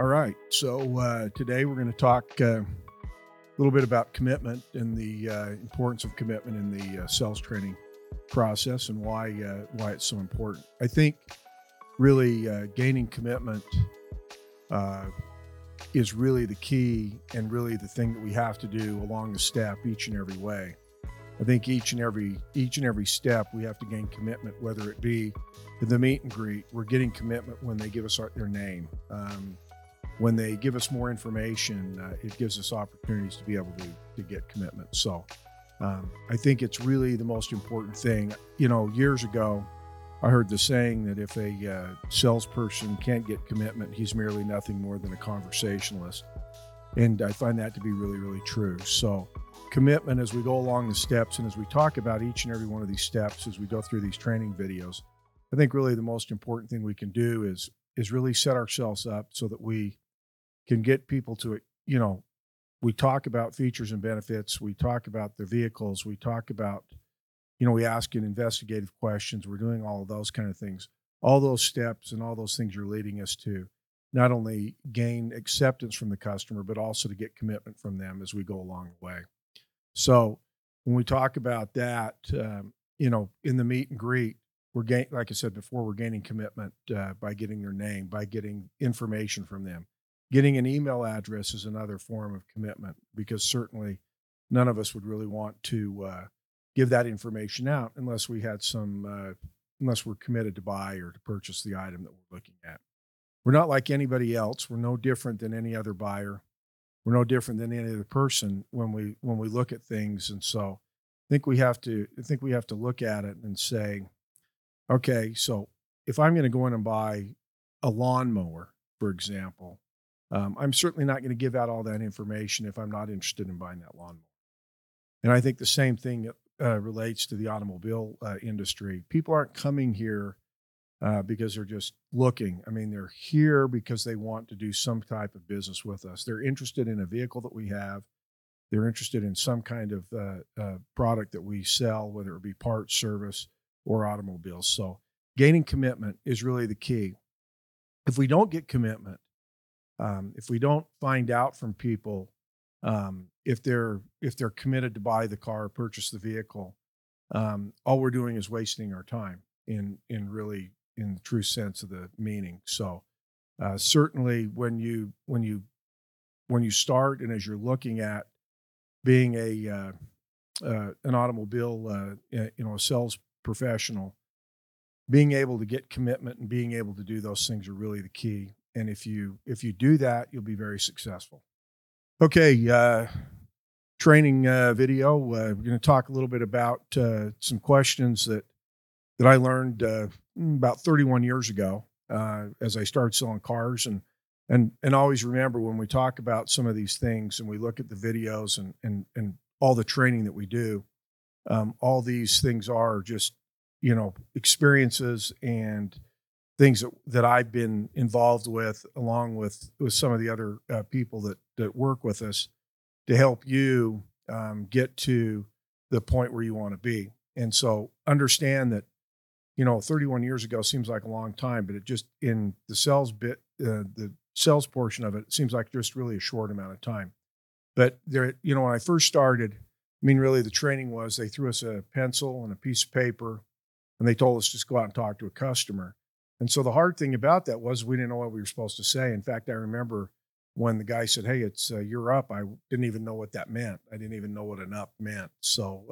All right. So today we're going to talk a little bit about commitment and the importance of commitment in the sales training process and why it's so important. I think really gaining commitment is really the key and really the thing that we have to do along the step each and every way. I think each and every step we have to gain commitment, whether it be the meet and greet. We're getting commitment when they give us their name. When they give us more information, it gives us opportunities to be able to get commitment. So I think it's really the most important thing. You know, years ago, I heard the saying that if a salesperson can't get commitment, he's merely nothing more than a conversationalist. And I find that to be really, really true. So commitment as we go along the steps and as we talk about each and every one of these steps as we go through these training videos, I think really the most important thing we can do is really set ourselves up so that we can get people to, you know, we talk about features and benefits, we talk about the vehicles, we talk about, you know, we ask you investigative questions, we're doing all of those kind of things. All those steps and all those things are leading us to not only gain acceptance from the customer, but also to get commitment from them as we go along the way. So when we talk about that, you know, in the meet and greet, like I said before, we're gaining commitment by getting their name, by getting information from them. Getting an email address is another form of commitment, because certainly none of us would really want to give that information out unless we had unless we're committed to buy or to purchase the item that we're looking at. We're not like anybody else. We're no different than any other buyer. We're no different than any other person when we look at things. And so I think we have to look at it and say, okay, so if I'm going to go in and buy a lawnmower, for example, I'm certainly not going to give out all that information if I'm not interested in buying that lawnmower. And I think the same thing relates to the automobile industry. People aren't coming here because they're just looking. I mean, they're here because they want to do some type of business with us. They're interested in a vehicle that we have. They're interested in some kind of product that we sell, whether it be parts, service, or automobiles. So gaining commitment is really the key. If we don't get commitment, if we don't find out from people if they're committed to buy the car or purchase the vehicle, all we're doing is wasting our time in the true sense of the meaning. So certainly when you start and as you're looking at being an automobile a sales professional, being able to get commitment and being able to do those things are really the key. And if you do that, you'll be very successful. Okay, training video. We're going to talk a little bit about some questions that I learned about 31 years ago as I started selling cars. And always remember, when we talk about some of these things and we look at the videos and all the training that we do, all these things are just, you know, experiences and things that I've been involved with, along with some of the other people that work with us, to help you get to the point where you want to be. And so understand that, you know, 31 years ago seems like a long time, but it just, in the sales bit, the sales portion of it seems like just really a short amount of time. But there, you know, when I first started, I mean, really the training was they threw us a pencil and a piece of paper and they told us just go out and talk to a customer. And so the hard thing about that was we didn't know what we were supposed to say. In fact, I remember when the guy said, hey, it's you're up, I didn't even know what that meant. I didn't even know what an up meant. So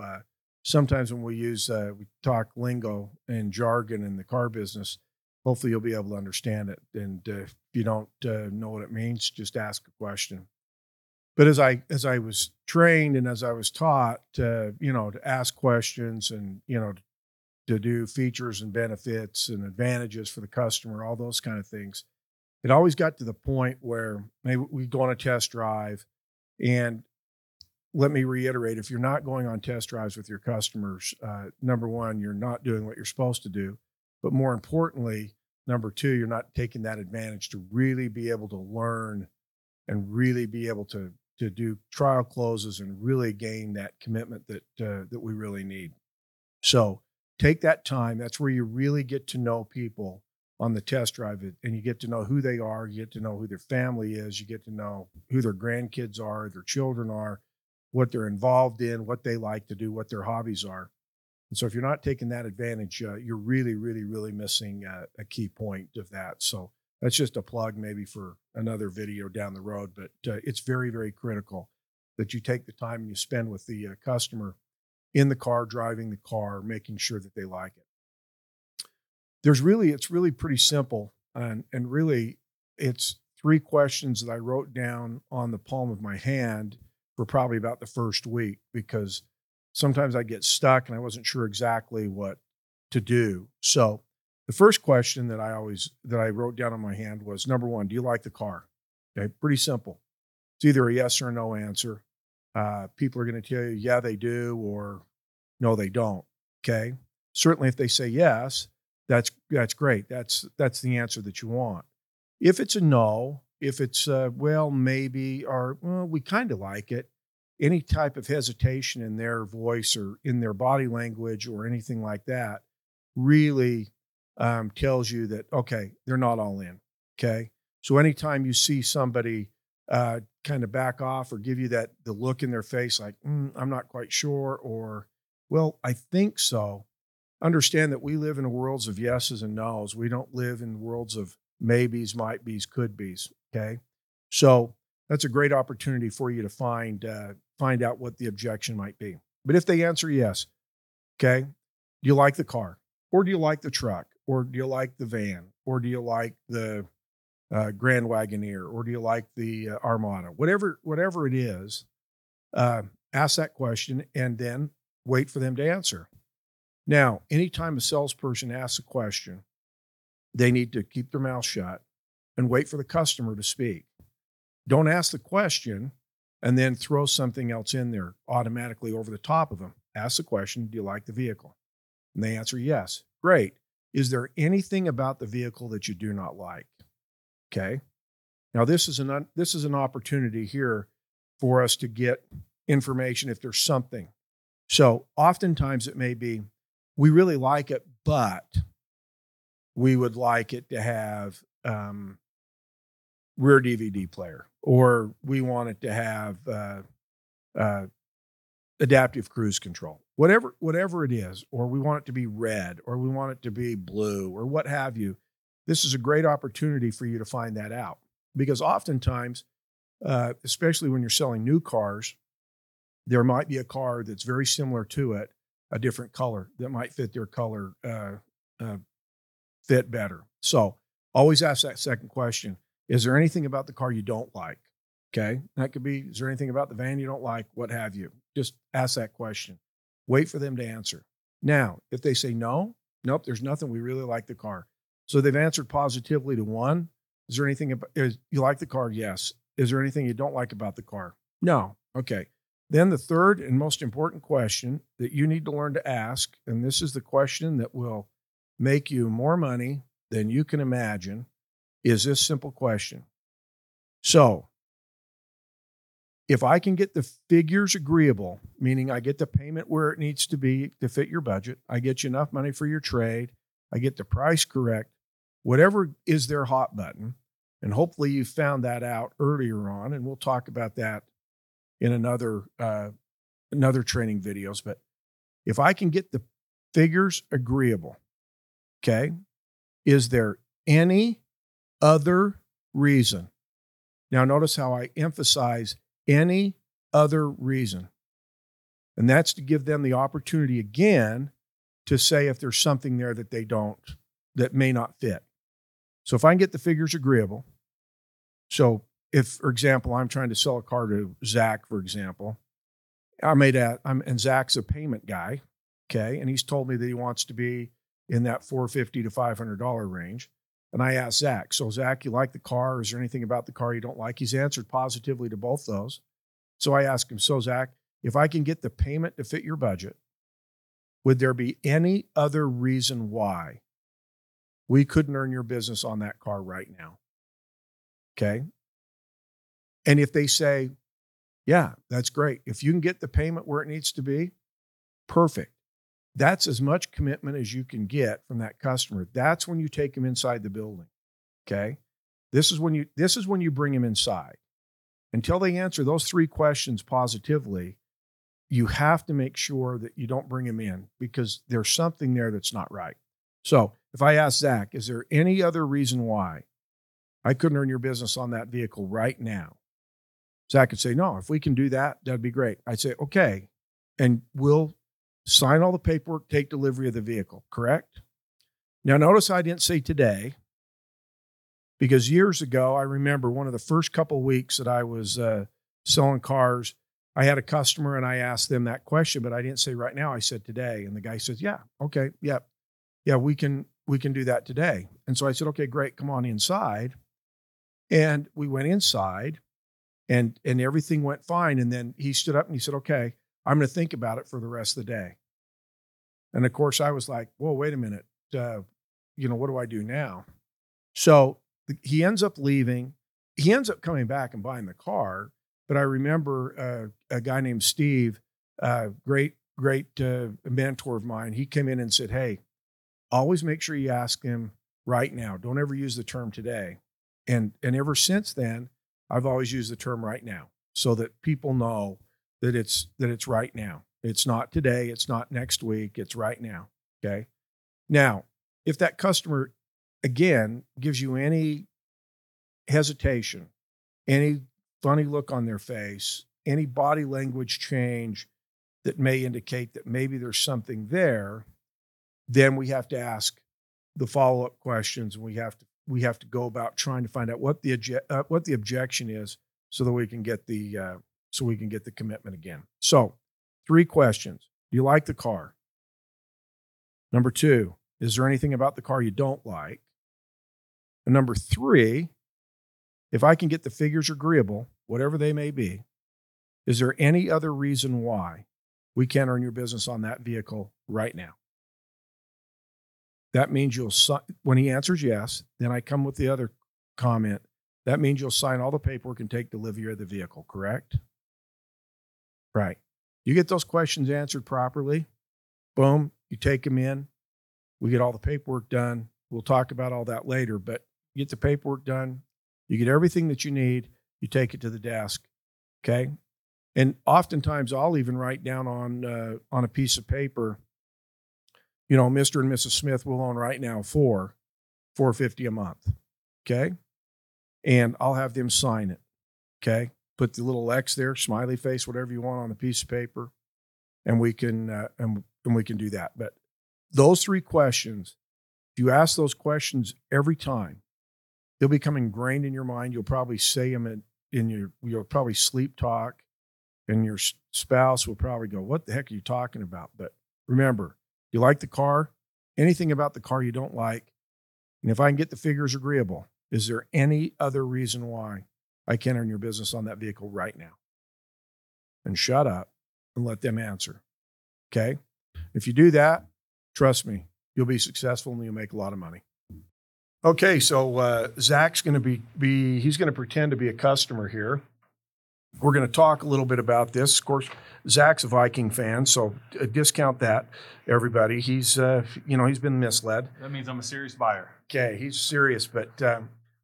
sometimes when we use, we talk lingo and jargon in the car business, hopefully you'll be able to understand it. And if you don't know what it means, just ask a question. But as I was trained and as I was taught, you know, to ask questions and, you know, to do features and benefits and advantages for the customer, all those kind of things, it always got to the point where maybe we go on a test drive. And let me reiterate, if you're not going on test drives with your customers, number one, you're not doing what you're supposed to do. But more importantly, number two, you're not taking that advantage to really be able to learn and really be able to do trial closes and really gain that commitment that we really need. So take that time. That's where you really get to know people on the test drive, and you get to know who they are, you get to know who their family is, you get to know who their grandkids are, their children are, what they're involved in, what they like to do, what their hobbies are. And so if you're not taking that advantage, you're really, really, really missing a key point of that. So that's just a plug maybe for another video down the road, but it's very, very critical that you take the time you spend with the customer in the car, driving the car, making sure that they like it. It's really pretty simple. And really, it's three questions that I wrote down on the palm of my hand for probably about the first week, because sometimes I get stuck and I wasn't sure exactly what to do. So the first question that I wrote down on my hand was, number one, do you like the car? Okay, pretty simple. It's either a yes or no answer. People are going to tell you, yeah, they do, or no, they don't. Okay. Certainly if they say yes, that's great. That's the answer that you want. If it's a no, if it's well, maybe, or well, we kind of like it, any type of hesitation in their voice or in their body language or anything like that really tells you that, okay, they're not all in. Okay. So anytime you see somebody kind of back off or give you the look in their face, like, I'm not quite sure, or, well, I think so. Understand that we live in worlds of yeses and nos. We don't live in worlds of maybes, might be's, could be's. Okay. So that's a great opportunity for you to find out what the objection might be. But if they answer yes, okay, do you like the car? Or do you like the truck? Or do you like the van? Or do you like the Grand Wagoneer? Or do you like the Armada? Whatever it is, ask that question and then wait for them to answer. Now, anytime a salesperson asks a question, they need to keep their mouth shut and wait for the customer to speak. Don't ask the question and then throw something else in there automatically over the top of them. Ask the question, do you like the vehicle? And they answer yes. Great. Is there anything about the vehicle that you do not like? Okay. Now, this is an opportunity here for us to get information if there's something. So oftentimes it may be, we really like it, but we would like it to have rear DVD player, or we want it to have adaptive cruise control, whatever it is, or we want it to be red, or we want it to be blue, or what have you. This is a great opportunity for you to find that out, because oftentimes, especially when you're selling new cars, there might be a car that's very similar to it, a different color that might fit their color fit better. So always ask that second question. Is there anything about the car you don't like? Okay. That could be, is there anything about the van you don't like? What have you? Just ask that question. Wait for them to answer. Now, if they say no, nope, there's nothing. We really like the car. So they've answered positively to one. Is there anything you like the car? Yes. Is there anything you don't like about the car? No. Okay. Then the third and most important question that you need to learn to ask, and this is the question that will make you more money than you can imagine, is this simple question. So if I can get the figures agreeable, meaning I get the payment where it needs to be to fit your budget, I get you enough money for your trade, I get the price correct, whatever is their hot button, and hopefully you found that out earlier on, and we'll talk about that in another training videos. But if I can get the figures agreeable, okay, is there any other reason? Now, notice how I emphasize any other reason. And that's to give them the opportunity again to say if there's something there that may not fit. So if I can get the figures agreeable, so if, for example, I'm trying to sell a car to Zach, for example, and Zach's a payment guy, okay, and he's told me that he wants to be in that $450 to $500 range. And I asked Zach, so Zach, you like the car? Is there anything about the car you don't like? He's answered positively to both those. So I asked him, so Zach, if I can get the payment to fit your budget, would there be any other reason why we couldn't earn your business on that car right now? Okay. And if they say, yeah, that's great. If you can get the payment where it needs to be, perfect. That's as much commitment as you can get from that customer. That's when you take them inside the building. Okay. This is when you bring them inside. Until they answer those three questions positively, you have to make sure that you don't bring them in because there's something there that's not right. So if I ask Zach, is there any other reason why I couldn't earn your business on that vehicle right now? Zach could say, no, if we can do that, that'd be great. I'd say, okay, and we'll sign all the paperwork, take delivery of the vehicle, correct? Now, notice I didn't say today because years ago, I remember one of the first couple of weeks that I was selling cars, I had a customer and I asked them that question, but I didn't say right now, I said today. And the guy says, yeah, okay, yeah, we can do that today. And so I said, okay, great, come on inside. And we went inside and everything went fine. And then he stood up and he said, okay, I'm going to think about it for the rest of the day. And of course I was like, whoa, wait a minute. What do I do now? So he ends up leaving. He ends up coming back and buying the car. But I remember a guy named Steve, great mentor of mine. He came in and said, hey, always make sure you ask him right now. Don't ever use the term today. And ever since then, I've always used the term right now so that people know that it's right now. It's not today. It's not next week. It's right now. Okay. Now, if that customer, again, gives you any hesitation, any funny look on their face, any body language change that may indicate that maybe there's something there, then we have to ask the follow-up questions, and we have to go about trying to find out what the objection is, so that we can get the commitment again. So, three questions: do you like the car? Number two: is there anything about the car you don't like? And number three: if I can get the figures agreeable, whatever they may be, is there any other reason why we can't earn your business on that vehicle right now? That means you'll, when he answers yes, then I come with the other comment. That means you'll sign all the paperwork and take delivery of the vehicle, correct? Right. You get those questions answered properly. Boom. You take them in. We get all the paperwork done. We'll talk about all that later, but you get the paperwork done. You get everything that you need. You take it to the desk. Okay. And oftentimes I'll even write down on a piece of paper, Mr. and Mrs. Smith will own right now for $450 a month, okay? And I'll have them sign it, okay? Put the little X there, smiley face, whatever you want on the piece of paper, and we can do that. But those three questions, if you ask those questions every time, they'll become ingrained in your mind. You'll probably say them you'll probably sleep talk, and your spouse will probably go, "What the heck are you talking about?" But remember. You like the car? Anything about the car you don't like? And if I can get the figures agreeable, is there any other reason why I can't earn your business on that vehicle right now? And shut up and let them answer, okay? If you do that, trust me, you'll be successful and you'll make a lot of money. Okay, so Zach's going to he's going to pretend to be a customer here. We're going to talk a little bit about this. Of course, Zach's a Viking fan, so discount that, everybody. He's, he's been misled. That means I'm a serious buyer. Okay, he's serious, but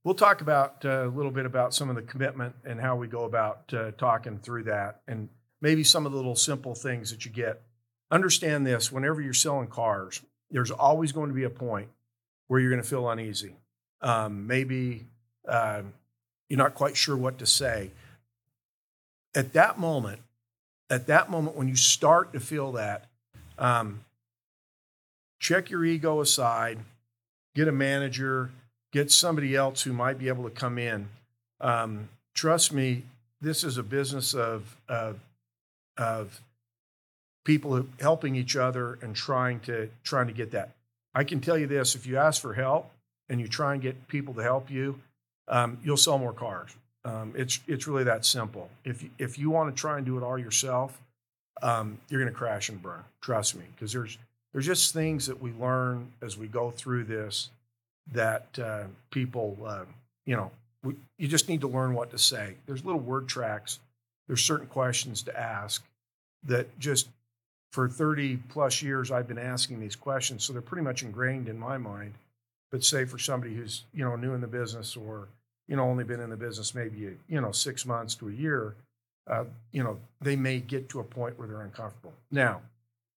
we'll talk about a little bit about some of the commitment and how we go about talking through that, and maybe some of the little simple things that you get. Understand this: whenever you're selling cars, there's always going to be a point where you're going to feel uneasy. Maybe you're not quite sure what to say. At that moment, when you start to feel that, check your ego aside, get a manager, get somebody else who might be able to come in. Trust me, this is a business of people helping each other and trying to get that. I can tell you this: if you ask for help and you try and get people to help you, you'll sell more cars. It's really that simple. If you want to try and do it all yourself, you're going to crash and burn. Trust me, because there's just things that we learn as we go through this that people, you just need to learn what to say. There's little word tracks. There's certain questions to ask that just for 30 plus years, I've been asking these questions, so they're pretty much ingrained in my mind. But say for somebody who's, you know, new in the business or, you know, only been in the business maybe, you know, 6 months to a year, you know, they may get to a point where they're uncomfortable. Now,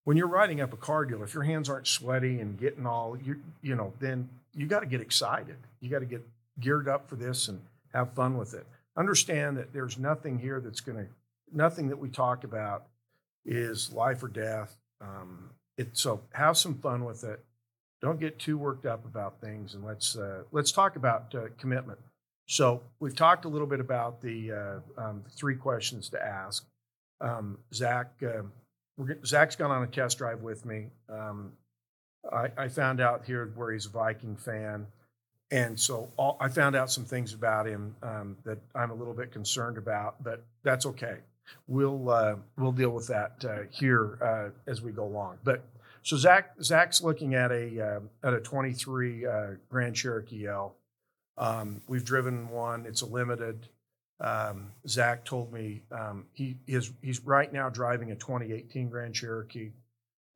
when you're writing up a car deal, if your hands aren't sweaty and getting all, you know, then you got to get excited. You got to get geared up for this and have fun with it. Understand that there's nothing here that's going to, nothing that we talk about is life or death. So have some fun with it. Don't get too worked up about things, and let's talk about commitment. So we've talked a little bit about the 3 questions to ask. Zach's gone on a test drive with me. I found out here where he's a Viking fan. And so I found out some things about him that I'm a little bit concerned about, but that's okay. We'll deal with that here as we go along. But so Zach's looking at a 23 Grand Cherokee L. We've driven one. It's a limited. Zach told me he's right now driving a 2018 Grand Cherokee.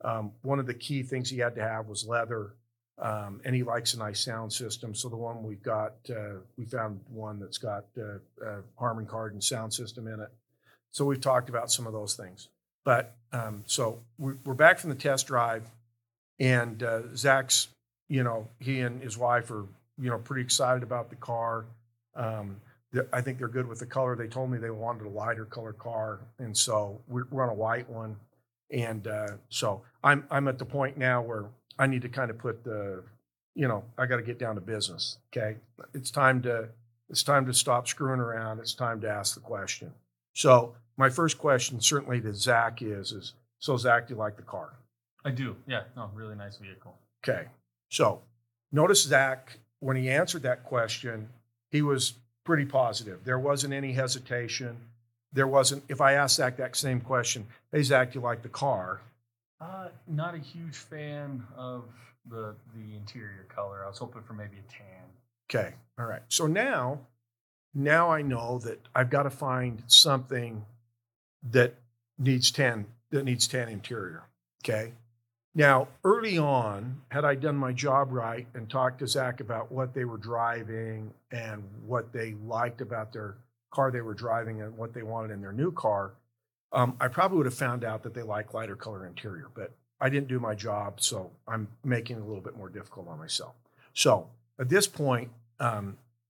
One of the key things he had to have was leather, and he likes a nice sound system. So the one we've got, we found one that's got Harman Kardon sound system in it. So we've talked about some of those things. But so we're back from the test drive, and Zach's, you know, he and his wife are, you know, pretty excited about the car. I think they're good with the color. They told me they wanted a lighter color car, and so we're on a white one. And so I'm at the point now where I need to kind of put the, you know, I got to get down to business. Okay, it's time to stop screwing around. It's time to ask the question. So my first question, certainly to Zach, is so Zach, do you like the car? I do. Yeah. No, really nice vehicle. Okay. So notice Zach, when he answered that question, he was pretty positive. There wasn't any hesitation. There wasn't, if I asked Zach that same question, hey, Zach, do you like the car? Not a huge fan of the interior color. I was hoping for maybe a tan. Okay. All right. So now I know that I've got to find something that needs tan interior. Okay. Now, early on, had I done my job right and talked to Zach about what they were driving and what they liked about their car they were driving and what they wanted in their new car, I probably would have found out that they like lighter color interior, but I didn't do my job, so I'm making it a little bit more difficult on myself. So at this point,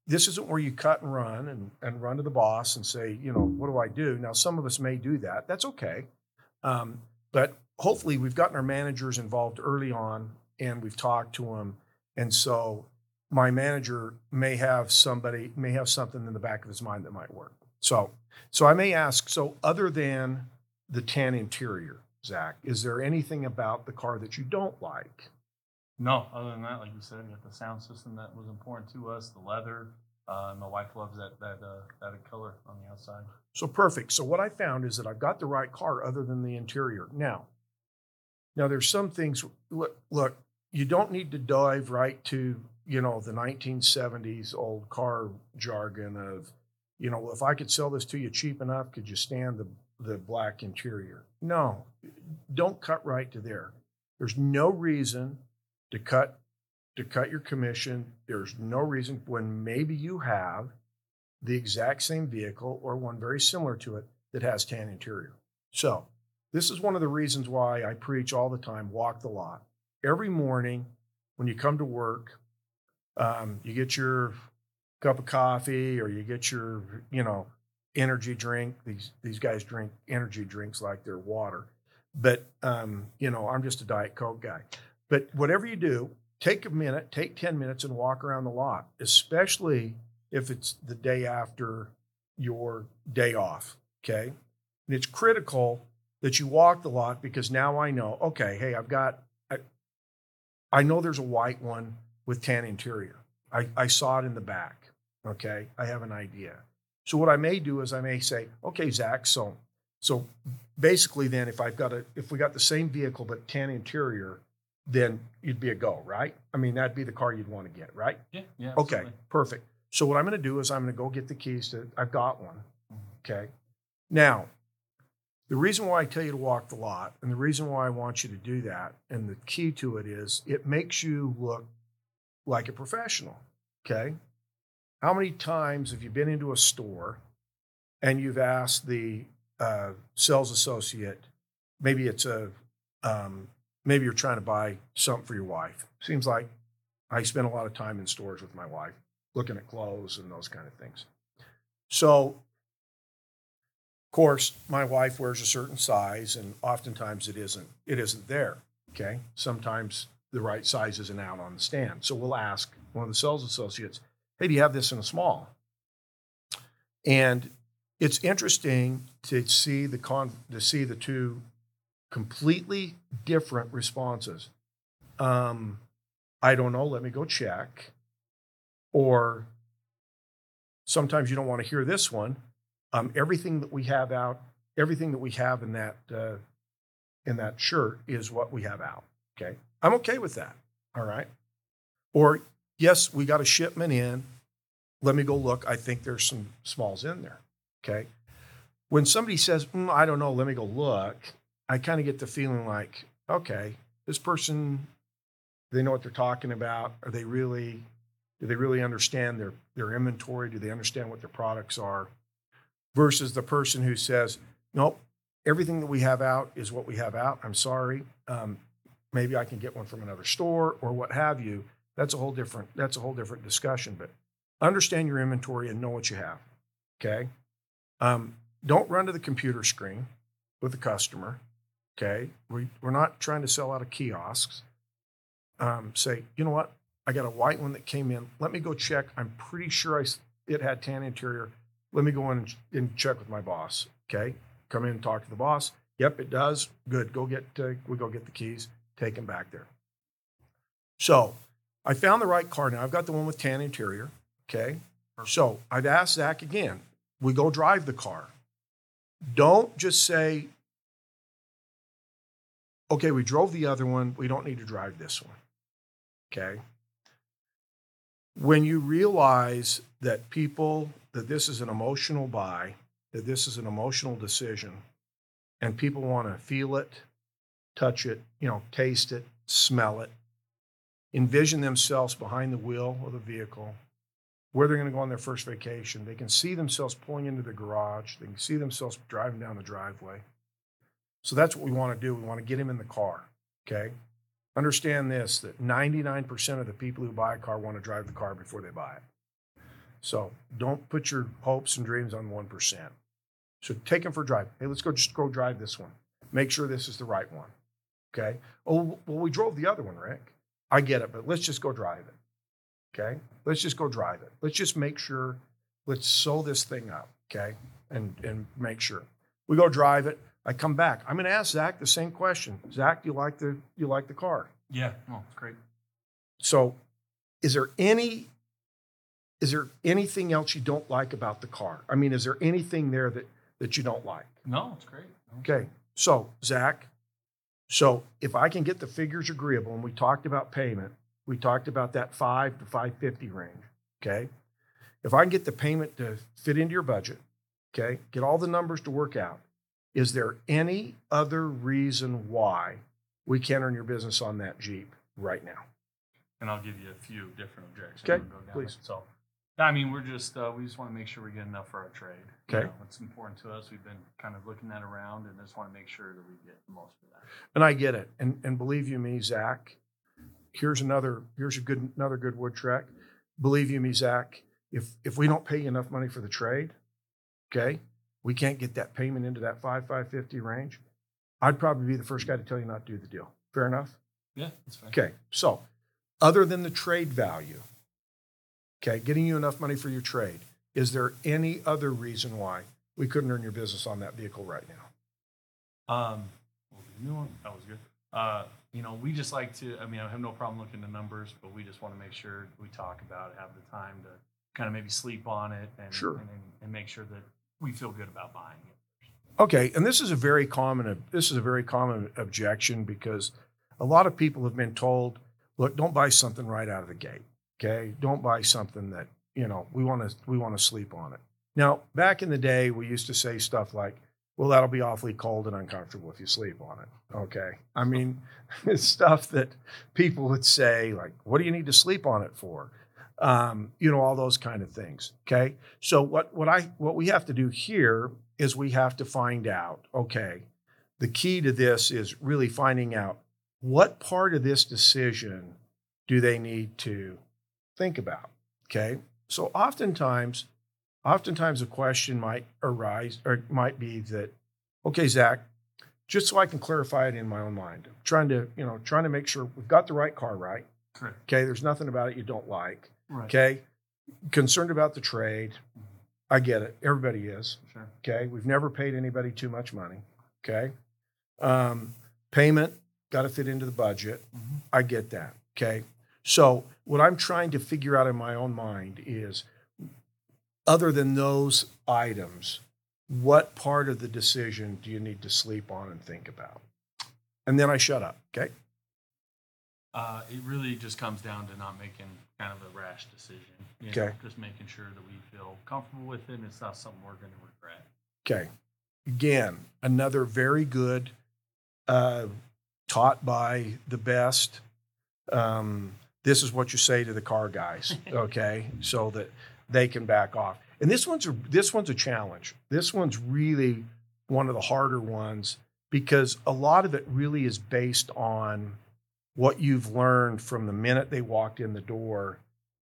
this isn't where you cut and run and run to the boss and say, you know, what do I do? Now, some of us may do that. That's okay. But hopefully we've gotten our managers involved early on and we've talked to them. And so my manager may have something in the back of his mind that might work. So I may ask, so other than the tan interior, Zach, is there anything about the car that you don't like? No, other than that, like you said, you got the sound system that was important to us, the leather. My wife loves that color on the outside. So perfect. So what I found is that I've got the right car other than the interior. Now there's some things, look, you don't need to dive right to, you know, the 1970s old car jargon of, you know, if I could sell this to you cheap enough, could you stand the black interior? No, don't cut right to there. There's no reason to cut your commission. There's no reason when maybe you have the exact same vehicle or one very similar to it that has tan interior. So this is one of the reasons why I preach all the time, walk the lot. Every morning when you come to work, you get your cup of coffee or you get your, you know, energy drink. These guys drink energy drinks like they're water. But, you know, I'm just a Diet Coke guy. But whatever you do, take a minute, take 10 minutes and walk around the lot, especially if it's the day after your day off, okay? And it's critical that you walk the lot because now I know, okay, hey, I know there's a white one with tan interior. I saw it in the back, okay? I have an idea. So what I may do is I may say, okay, Zach, so basically then if we got the same vehicle but tan interior, then you'd be a go, right? I mean, that'd be the car you'd want to get, right? Yeah. Absolutely. Okay, perfect. So what I'm going to do is I'm going to go get the keys I've got one, okay? Now, The reason why I tell you to walk the lot, and the reason why I want you to do that, and the key to it is it makes you look like a professional, okay? How many times have you been into a store and you've asked the sales associate, maybe it's a, maybe you're trying to buy something for your wife. Seems like I spend a lot of time in stores with my wife, looking at clothes and those kind of things. So, of course, my wife wears a certain size, and oftentimes it isn't there, okay? Sometimes the right size isn't out on the stand. So we'll ask one of the sales associates, hey, do you have this in a small? And it's interesting to see the two completely different responses. I don't know, let me go check. Or sometimes you don't want to hear this one. Everything that we have in that shirt is what we have out. Okay, I'm okay with that. All right. Or yes, we got a shipment in. Let me go look. I think there's some smalls in there. Okay. When somebody says, I don't know, let me go look, I kind of get the feeling like, okay, this person, they know what they're talking about. Do they really understand their inventory? Do they understand what their products are? Versus the person who says, nope, everything that we have out is what we have out. I'm sorry. Maybe I can get one from another store or what have you. That's a whole different discussion. But understand your inventory and know what you have. Okay. Don't run to the computer screen with the customer. Okay. We're not trying to sell out of kiosks. Say, you know what? I got a white one that came in. Let me go check. I'm pretty sure it had tan interior. Let me go in and check with my boss. Okay. Come in and talk to the boss. Yep, it does. Good. We go get the keys, take them back there. So I found the right car now. I've got the one with tan interior. Okay. So I've asked Zach again. We go drive the car. Don't just say, okay, we drove the other one. We don't need to drive this one. Okay. When you realize that this is an emotional buy, that this is an emotional decision, and people want to feel it, touch it, taste it, smell it, envision themselves behind the wheel of the vehicle, where they're going to go on their first vacation. They can see themselves pulling into the garage. They can see themselves driving down the driveway. So that's what we want to do. We want to get them in the car, okay? Understand this, that 99% of the people who buy a car want to drive the car before they buy it. So don't put your hopes and dreams on 1%. So take them for a drive. Hey, let's go drive this one. Make sure this is the right one, okay? Oh, well, we drove the other one, Rick. I get it, but let's just go drive it, okay? Let's just go drive it. Let's just make sure, let's sew this thing up, okay? And make sure. We go drive it. I come back. I'm going to ask Zach the same question. Zach, do you like the car? Yeah, well, it's great. So is there anything else you don't like about the car? I mean, is there anything there that you don't like? No, it's great. Okay. So, Zach, if I can get the figures agreeable, and we talked about payment, we talked about that $500 to $550 range, okay? If I can get the payment to fit into your budget, okay, get all the numbers to work out, is there any other reason why we can't earn your business on that Jeep right now? And I'll give you a few different objections. Okay, please. So, I mean, we just want to make sure we get enough for our trade. Okay. It's important to us. We've been kind of looking that around and just want to make sure that we get the most of that. And I get it. And believe you me, Zach, here's another good wood track. Believe you me, Zach, if we don't pay you enough money for the trade, okay, we can't get that payment into that $550 range, I'd probably be the first guy to tell you not to do the deal. Fair enough? Yeah, that's fine. Okay, so other than the trade value, okay, getting you enough money for your trade, is there any other reason why we couldn't earn your business on that vehicle right now? The new one, that was good. We just like to, I have no problem looking at numbers, but we just want to make sure we talk about it, have the time to kind of maybe sleep on it and make sure that we feel good about buying it. Okay, and this is a very common objection, because a lot of people have been told, look, don't buy something right out of the gate, okay? Don't buy something that, we want to sleep on it. Now, back in the day, we used to say stuff like, well, that'll be awfully cold and uncomfortable if you sleep on it. Okay. I mean, it's stuff that people would say, like, what do you need to sleep on it for? You know, all those kind of things. Okay. So what we have to do here is we have to find out, okay, the key to this is really finding out what part of this decision do they need to think about. Okay. So oftentimes a question might arise, or it might be that, okay, Zach, just so I can clarify it in my own mind, I'm trying to make sure we've got the right car, right? Correct. Okay. There's nothing about it you don't like. Right. Okay. Concerned about the trade. I get it. Everybody is. Sure. Okay. We've never paid anybody too much money. Okay. Payment, got to fit into the budget. Mm-hmm. I get that. Okay. So what I'm trying to figure out in my own mind is, other than those items, what part of the decision do you need to sleep on and think about? And then I shut up. Okay. It really just comes down to not making kind of a rash decision. You know, just making sure that we feel comfortable with it and it's not something we're going to regret. Okay. Again, another very good, taught by the best. This is what you say to the car guys. Okay. So that they can back off. And this one's a challenge. This one's really one of the harder ones because a lot of it really is based on what you've learned from the minute they walked in the door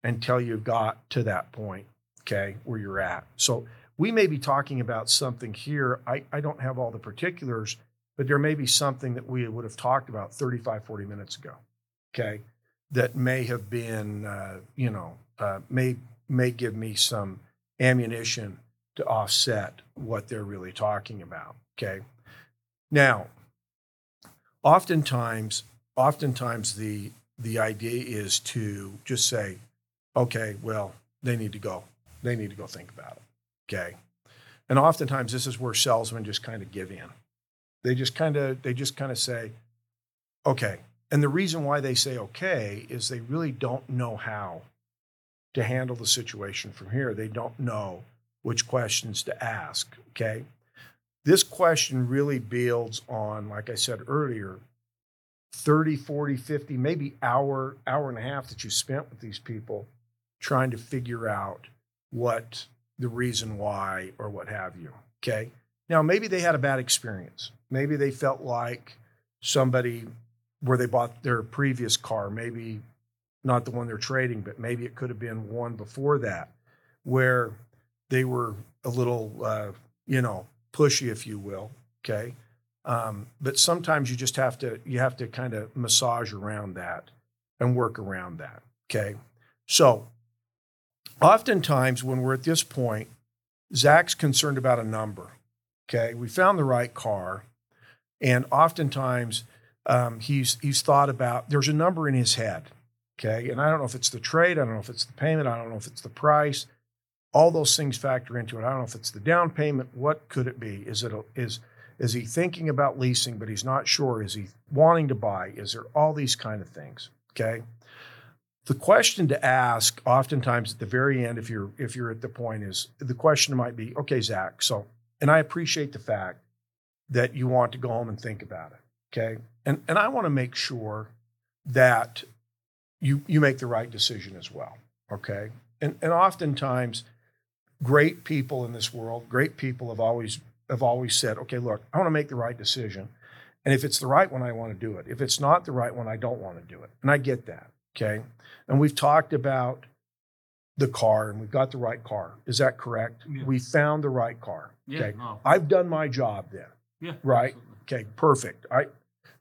until you got to that point, okay, where you're at. So we may be talking about something here. I don't have all the particulars, but there may be something that we would have talked about 35, 40 minutes ago, okay, that may have been, may give me some ammunition to offset what they're really talking about, okay? Now, oftentimes the idea is to just say, okay, well, they need to go. They need to go think about it, okay? And oftentimes this is where salesmen just kind of give in. They just kind of say, okay. And the reason why they say okay is they really don't know how to handle the situation from here. They don't know which questions to ask, okay? This question really builds on, like I said earlier, 30, 40, 50, maybe hour and a half that you spent with these people trying to figure out what the reason why or what have you, okay? Now, maybe they had a bad experience. Maybe they felt like somebody where they bought their previous car, maybe not the one they're trading, but maybe it could have been one before that where they were a little, pushy, if you will, okay? But sometimes you just have to kind of massage around that and work around that. Okay. So oftentimes when we're at this point, Zach's concerned about a number. Okay. We found the right car. And oftentimes, he's thought about, there's a number in his head. Okay. And I don't know if it's the trade. I don't know if it's the payment. I don't know if it's the price. All those things factor into it. I don't know if it's the down payment. What could it be? Is he thinking about leasing, but he's not sure? Is he wanting to buy? Is there all these kind of things? Okay. The question to ask oftentimes at the very end, if you're at the point, is the question might be, okay, Zach, so, and I appreciate the fact that you want to go home and think about it. Okay. And I want to make sure that you make the right decision as well. Okay. And oftentimes great people in this world, great people have always said, okay, look, I want to make the right decision. And if it's the right one, I want to do it. If it's not the right one, I don't want to do it. And I get that, okay? And we've talked about the car and we've got the right car. Is that correct? Yes. We found the right car, okay? Yeah, no. I've done my job then, yeah, right? Absolutely. Okay, perfect.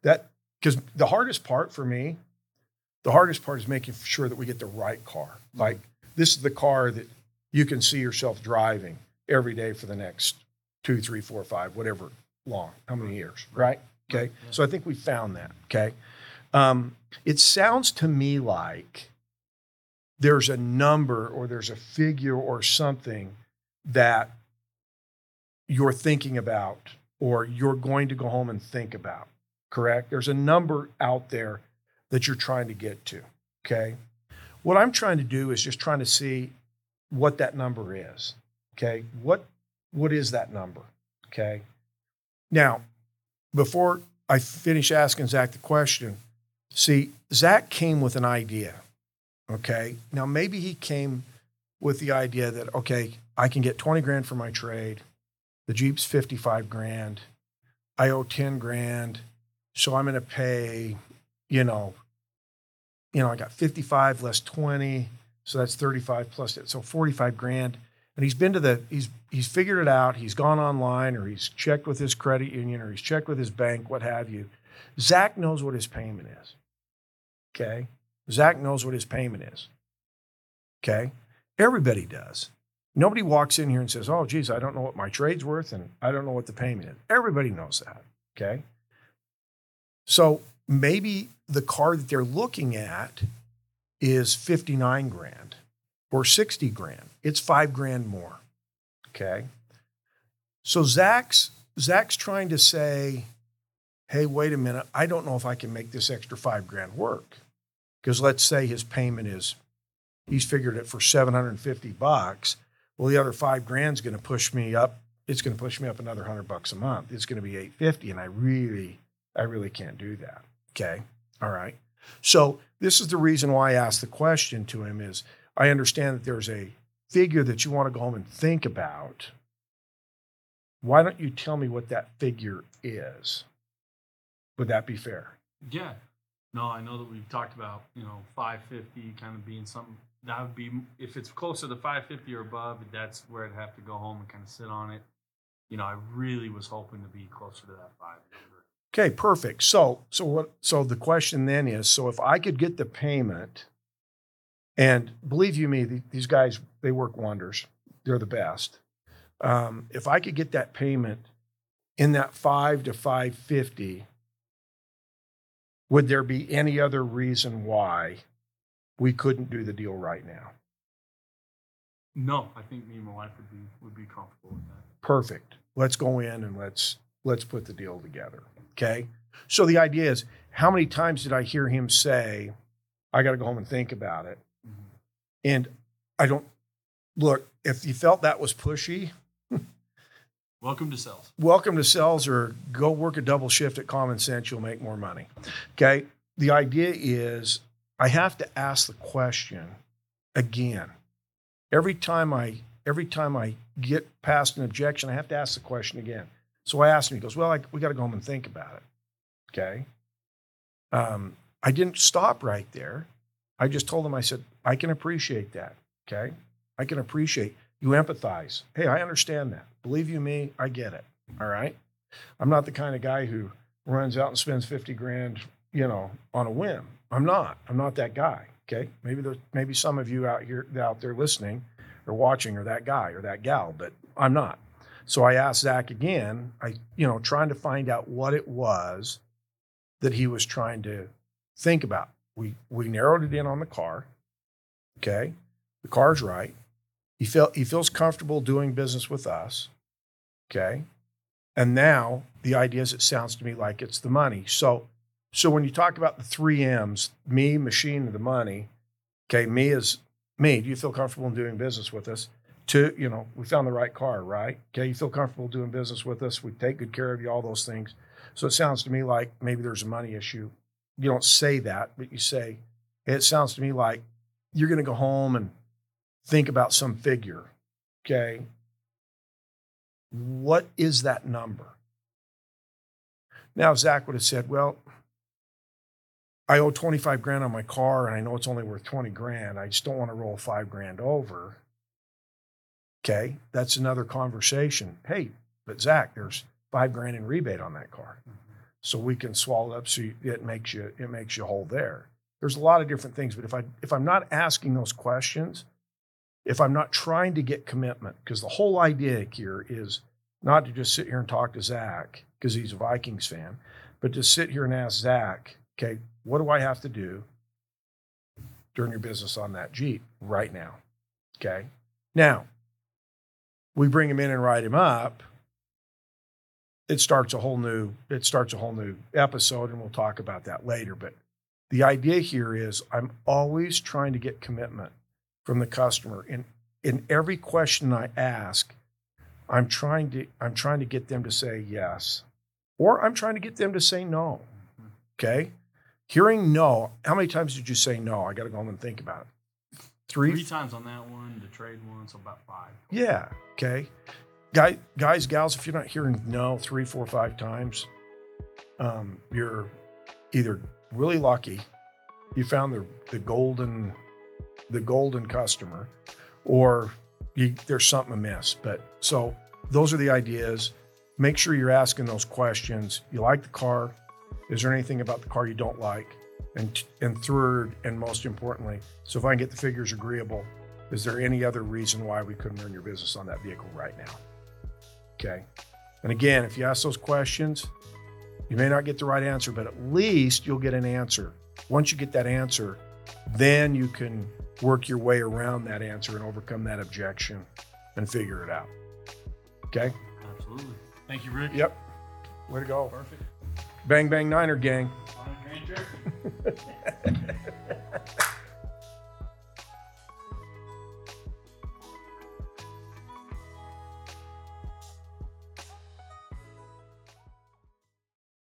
Because the hardest part is making sure that we get the right car. Mm-hmm. Like, this is the car that you can see yourself driving every day for the next 2, 3, 4, 5, whatever long, how many years, right? Okay. Yeah. So I think we found that. Okay. It sounds to me like there's a number or there's a figure or something that you're thinking about or you're going to go home and think about, correct? There's a number out there that you're trying to get to. Okay. What I'm trying to do is just trying to see what that number is. Okay. What is that number? Okay. Now, before I finish asking Zach the question, see, Zach came with an idea, okay? Now, maybe he came with the idea that, okay, I can get 20 grand for my trade. The Jeep's 55 grand. I owe 10 grand. So I'm going to pay, I got 55 less 20. So that's 35 plus it. So 45 grand. And he's been to he's figured it out. He's gone online, or he's checked with his credit union, or he's checked with his bank, what have you. Zach knows what his payment is. Okay. Zach knows what his payment is. Okay. Everybody does. Nobody walks in here and says, oh, geez, I don't know what my trade's worth and I don't know what the payment is. Everybody knows that. Okay. So maybe the car that they're looking at is 59 grand or 60 grand. It's 5 grand more. Okay. So Zach's trying to say, hey, wait a minute. I don't know if I can make this extra 5 grand work. Because let's say his payment is, he's figured it for $750. Well, the other 5 grand's going to push me up. It's going to push me up another $100 a month. It's going to be $850, and I really can't do that. Okay, all right. So this is the reason why I asked the question to him is I understand that there's a figure that you want to go home and think about. Why don't you tell me what that figure is? Would that be fair? Yeah. No, I know that we've talked about, $550 kind of being something. That would be, if it's closer to 550 or above, that's where I'd have to go home and kind of sit on it. I really was hoping to be closer to that 500. Okay, perfect. So the question then is, so if I could get the payment, and believe you me, these guys, they work wonders. They're the best. If I could get that payment in that 5 to 550, would there be any other reason why we couldn't do the deal right now? No, I think me and my wife would be comfortable with that. Perfect. Let's go in and let's put the deal together. Okay. So the idea is, how many times did I hear him say, "I got to go home and think about it"? Mm-hmm. And I don't look. If you felt that was pushy, welcome to sales. Welcome to sales, or go work a double shift at Common Sense. You'll make more money. Okay. The idea is, I have to ask the question again. Every time I get past an objection, I have to ask the question again. So I asked him, he goes, well, we got to go home and think about it. Okay. I didn't stop right there. I just told him, I said, I can appreciate that. Okay. I can appreciate you empathize. Hey, I understand that. Believe you me, I get it. All right. I'm not the kind of guy who runs out and spends 50 grand, on a whim. I'm not that guy. Okay. Maybe some of you out there listening or watching are that guy or that gal, but I'm not. So I asked Zach again, trying to find out what it was that he was trying to think about. We narrowed it in on the car. Okay. The car's right. He feels comfortable doing business with us. Okay. And now the idea is, it sounds to me like it's the money. So when you talk about the 3 M's, me, machine, and the money, okay, me is me. Do you feel comfortable in doing business with us? 2, we found the right car, right? Okay, you feel comfortable doing business with us. We take good care of you, all those things. So it sounds to me like maybe there's a money issue. You don't say that, but you say, it sounds to me like you're going to go home and think about some figure, okay? What is that number? Now, if Zach would have said, well, I owe 25 grand on my car and I know it's only worth 20 grand. I just don't want to roll 5 grand over. Okay. That's another conversation. Hey, but Zach, there's 5 grand in rebate on that car. Mm-hmm. So we can swallow up. So it makes you whole there. There's a lot of different things, but if I'm not asking those questions, if I'm not trying to get commitment, because the whole idea here is not to just sit here and talk to Zach because he's a Vikings fan, but to sit here and ask Zach, okay, what do I have to do during your business on that Jeep right now? Okay. Now, we bring him in and write him up. It starts a whole new episode, and we'll talk about that later. But the idea here is, I'm always trying to get commitment from the customer. In every question I ask, I'm trying to get them to say yes. or I'm trying to get them to say no. Okay. Hearing no, how many times did you say no? I got to go home and think about it. Three times on that one, the trade one, so about five. Yeah. Okay. Guys, gals, if you're not hearing no 3, 4, 5 times, you're either really lucky, you found the golden customer, or there's something amiss. But so those are the ideas. Make sure you're asking those questions. You like the car? Is there anything about the car you don't like? And third, and most importantly, so if I can get the figures agreeable, is there any other reason why we couldn't earn your business on that vehicle right now? Okay. And again, if you ask those questions, you may not get the right answer, but at least you'll get an answer. Once you get that answer, then you can work your way around that answer and overcome that objection and figure it out. Okay? Absolutely. Thank you, Rick. Yep. Way to go. Perfect. Bang, bang, Niner gang. On a Grand Cherokee.